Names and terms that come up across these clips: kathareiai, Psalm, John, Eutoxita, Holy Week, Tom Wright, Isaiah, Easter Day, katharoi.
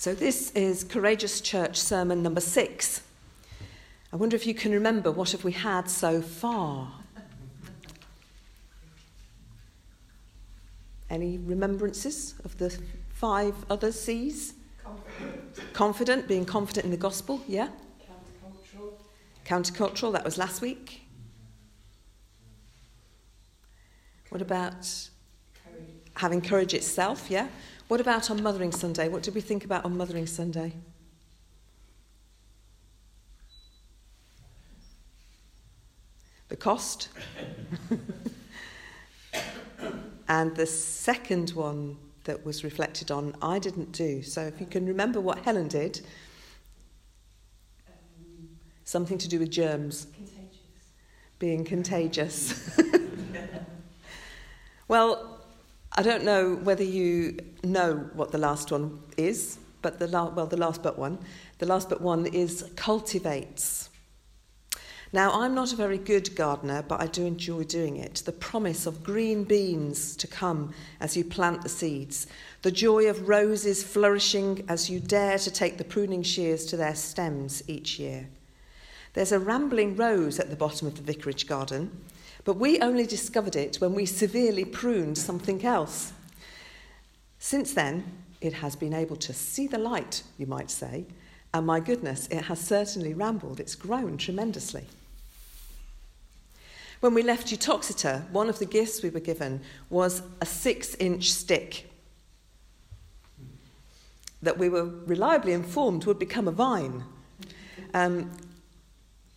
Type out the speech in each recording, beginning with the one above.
So this is Courageous Church sermon number 6. I wonder if you can remember what have we had so far? Any remembrances of the 5 other C's? Confident, being confident in the gospel, yeah? Countercultural, that was last week. What about having courage itself, yeah? What about on Mothering Sunday? What did we think about on Mothering Sunday? The cost. And the second one that was reflected on, I didn't do. So if you can remember what Helen did. Something to do with germs. Contagious. Being contagious. Well, I don't know whether you know what the last one is, but the last but one is cultivates. Now, I'm not a very good gardener, but I do enjoy doing it. The promise of green beans to come as you plant the seeds. The joy of roses flourishing as you dare to take the pruning shears to their stems each year. There's a rambling rose at the bottom of the vicarage garden, but we only discovered it when we severely pruned something else. Since then, it has been able to see the light, you might say, and my goodness, it has certainly rambled. It's grown tremendously. When we left Eutoxita, one of the gifts we were given was a 6-inch stick that we were reliably informed would become a vine.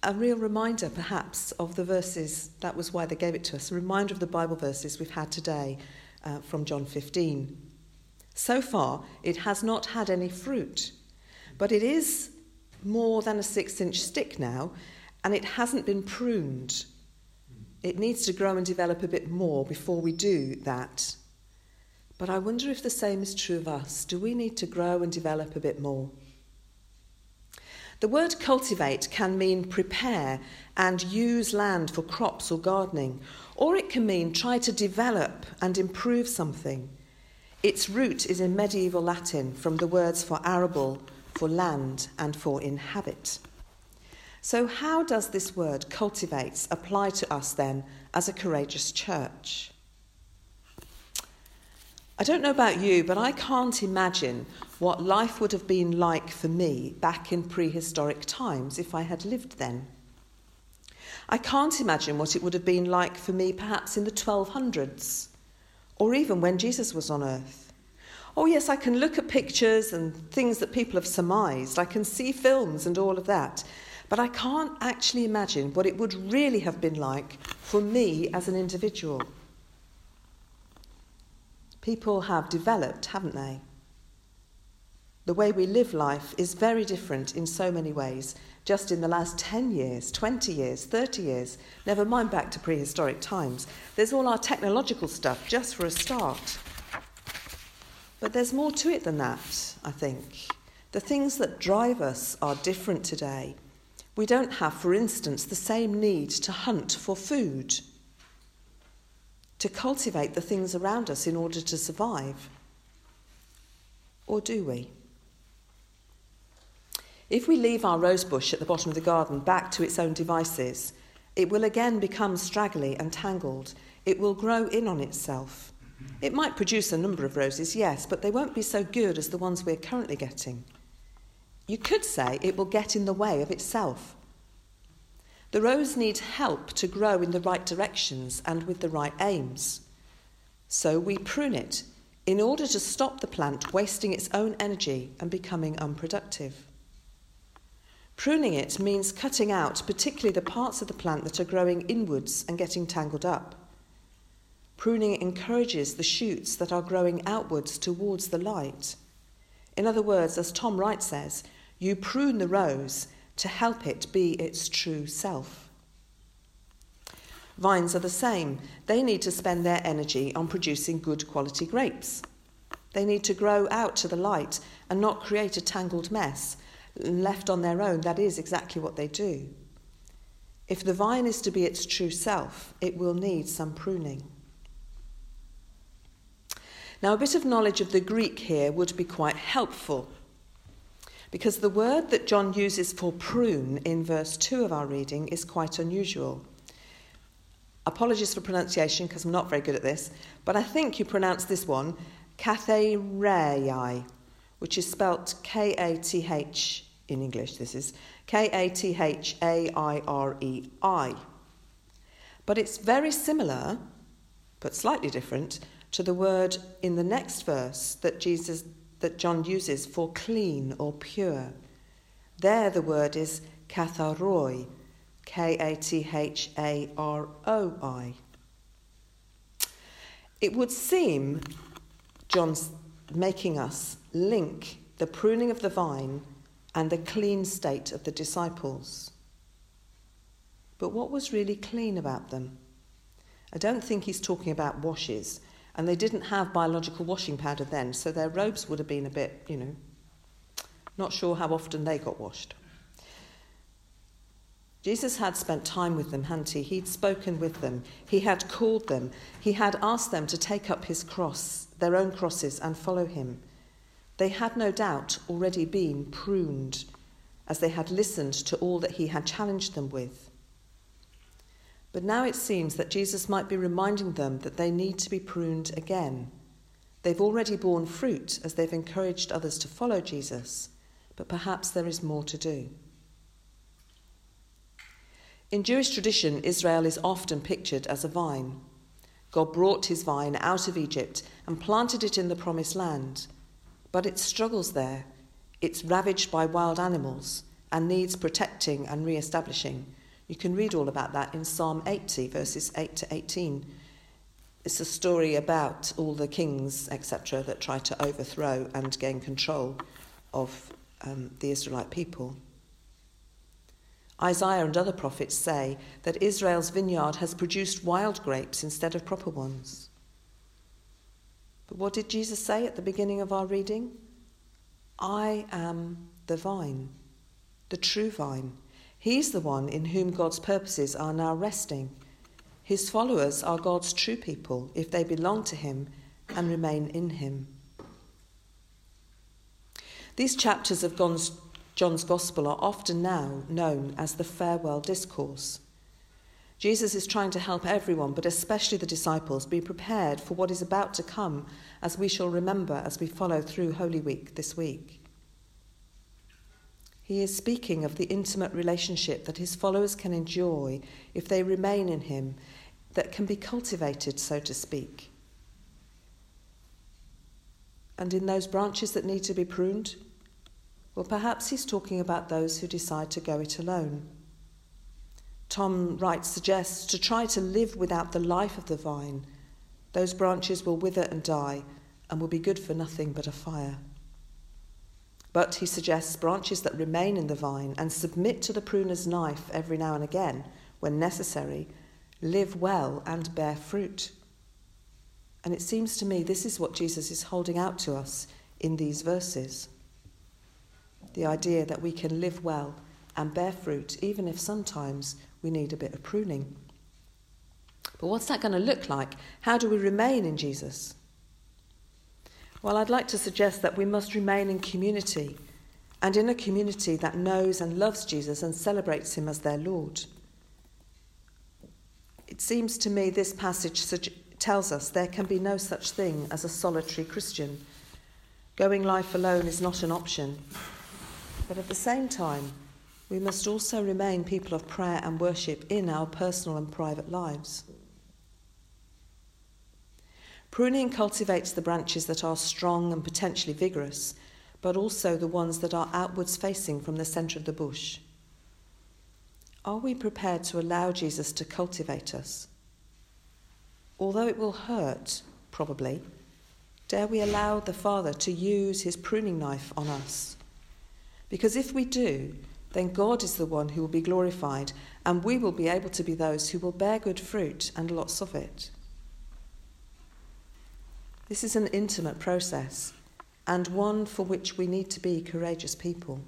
A real reminder, perhaps, of the verses, that was why they gave it to us, a reminder of the Bible verses we've had today from John 15. So far, it has not had any fruit, but it is more than a 6-inch stick now, and it hasn't been pruned. It needs to grow and develop a bit more before we do that. But I wonder if the same is true of us. Do we need to grow and develop a bit more? The word cultivate can mean prepare and use land for crops or gardening, or it can mean try to develop and improve something. Its root is in medieval Latin from the words for arable, for land, and for inhabit. So how does this word cultivates apply to us then as a courageous church? I don't know about you, but I can't imagine what life would have been like for me back in prehistoric times if I had lived then. I can't imagine what it would have been like for me perhaps in the 1200s, or even when Jesus was on earth. Oh yes, I can look at pictures and things that people have surmised. I can see films and all of that, but I can't actually imagine what it would really have been like for me as an individual. People have developed, haven't they? The way we live life is very different in so many ways, just in the last 10 years, 20 years, 30 years, never mind back to prehistoric times. There's all our technological stuff, just for a start. But there's more to it than that, I think. The things that drive us are different today. We don't have, for instance, the same need to hunt for food, to cultivate the things around us in order to survive. Or do we? If we leave our rose bush at the bottom of the garden back to its own devices, it will again become straggly and tangled. It will grow in on itself. It might produce a number of roses, yes, but they won't be so good as the ones we're currently getting. You could say it will get in the way of itself. The rose needs help to grow in the right directions and with the right aims. So we prune it in order to stop the plant wasting its own energy and becoming unproductive. Pruning it means cutting out particularly the parts of the plant that are growing inwards and getting tangled up. Pruning encourages the shoots that are growing outwards towards the light. In other words, as Tom Wright says, you prune the rose to help it be its true self. Vines are the same. They need to spend their energy on producing good quality grapes. They need to grow out to the light and not create a tangled mess. Left on their own, that is exactly what they do. If the vine is to be its true self, it will need some pruning. Now, a bit of knowledge of the Greek here would be quite helpful. because the word that John uses for prune in verse 2 of our reading is quite unusual. Apologies for pronunciation, because I'm not very good at this, but I think you pronounce this one kathareiai, which is spelt K-A-T-H in English. This is K-A-T-H-A-I-R-E-I. But it's very similar, but slightly different, to the word in the next verse that John uses for clean or pure. There the word is katharoi, K-A-T-H-A-R-O-I. It would seem John's making us link the pruning of the vine and the clean state of the disciples. But what was really clean about them? I don't think he's talking about washes, and they didn't have biological washing powder then, so their robes would have been a bit, not sure how often they got washed. Jesus had spent time with them, hadn't he? He'd spoken with them. He had called them. He had asked them to take up his cross, their own crosses, and follow him. They had no doubt already been pruned, as they had listened to all that he had challenged them with. But now it seems that Jesus might be reminding them that they need to be pruned again. They've already borne fruit as they've encouraged others to follow Jesus, but perhaps there is more to do. In Jewish tradition, Israel is often pictured as a vine. God brought his vine out of Egypt and planted it in the Promised Land, but it struggles there. It's ravaged by wild animals and needs protecting and re-establishing. You can read all about that in Psalm 80, verses 8 to 18. It's a story about all the kings, etc., that try to overthrow and gain control of the Israelite people. Isaiah and other prophets say that Israel's vineyard has produced wild grapes instead of proper ones. But what did Jesus say at the beginning of our reading? I am the vine, the true vine. He's the one in whom God's purposes are now resting. His followers are God's true people if they belong to him and remain in him. These chapters of John's Gospel are often now known as the farewell discourse. Jesus is trying to help everyone, but especially the disciples, be prepared for what is about to come, as we shall remember as we follow through Holy Week this week. He is speaking of the intimate relationship that his followers can enjoy if they remain in him, that can be cultivated, so to speak. And in those branches that need to be pruned, well, perhaps he's talking about those who decide to go it alone. Tom Wright suggests to try to live without the life of the vine. Those branches will wither and die and will be good for nothing but a fire. But he suggests branches that remain in the vine and submit to the pruner's knife every now and again, when necessary, live well and bear fruit. And it seems to me this is what Jesus is holding out to us in these verses. The idea that we can live well and bear fruit, even if sometimes we need a bit of pruning. But what's that going to look like? How do we remain in Jesus? Well, I'd like to suggest that we must remain in community, and in a community that knows and loves Jesus and celebrates him as their Lord. It seems to me this passage tells us there can be no such thing as a solitary Christian. Going life alone is not an option. But at the same time, we must also remain people of prayer and worship in our personal and private lives. Pruning cultivates the branches that are strong and potentially vigorous, but also the ones that are outwards facing from the centre of the bush. Are we prepared to allow Jesus to cultivate us? Although it will hurt, probably, dare we allow the Father to use his pruning knife on us? Because if we do, then God is the one who will be glorified, and we will be able to be those who will bear good fruit and lots of it. This is an intimate process, and one for which we need to be courageous people.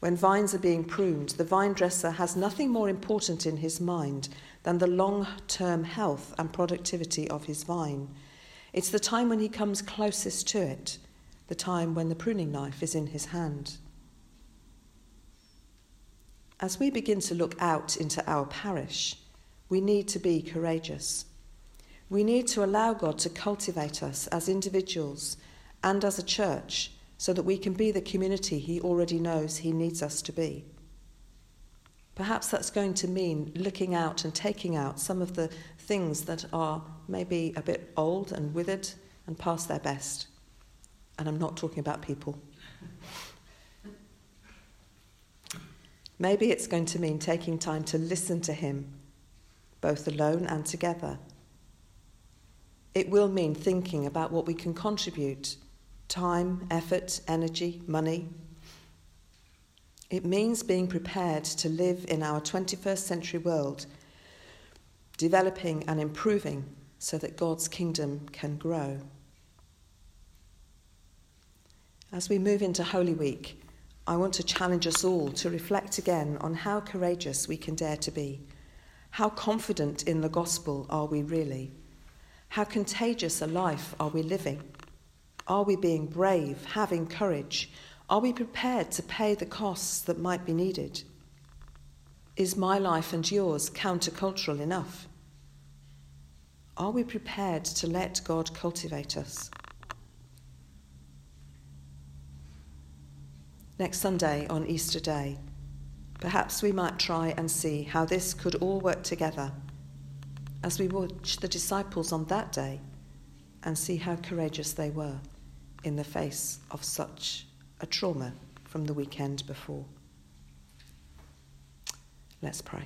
When vines are being pruned, the vine dresser has nothing more important in his mind than the long-term health and productivity of his vine. It's the time when he comes closest to it, the time when the pruning knife is in his hand. As we begin to look out into our parish, we need to be courageous. We need to allow God to cultivate us as individuals and as a church so that we can be the community he already knows he needs us to be. Perhaps that's going to mean looking out and taking out some of the things that are maybe a bit old and withered and past their best. And I'm not talking about people. Maybe it's going to mean taking time to listen to him, both alone and together. It will mean thinking about what we can contribute: time, effort, energy, money. It means being prepared to live in our 21st century world, developing and improving so that God's kingdom can grow. As we move into Holy Week, I want to challenge us all to reflect again on how courageous we can dare to be. How confident in the gospel are we really? How contagious a life are we living? Are we being brave, having courage? Are we prepared to pay the costs that might be needed? Is my life and yours countercultural enough? Are we prepared to let God cultivate us? Next Sunday, on Easter Day, perhaps we might try and see how this could all work together as we watch the disciples on that day and see how courageous they were in the face of such a trauma from the weekend before. Let's pray.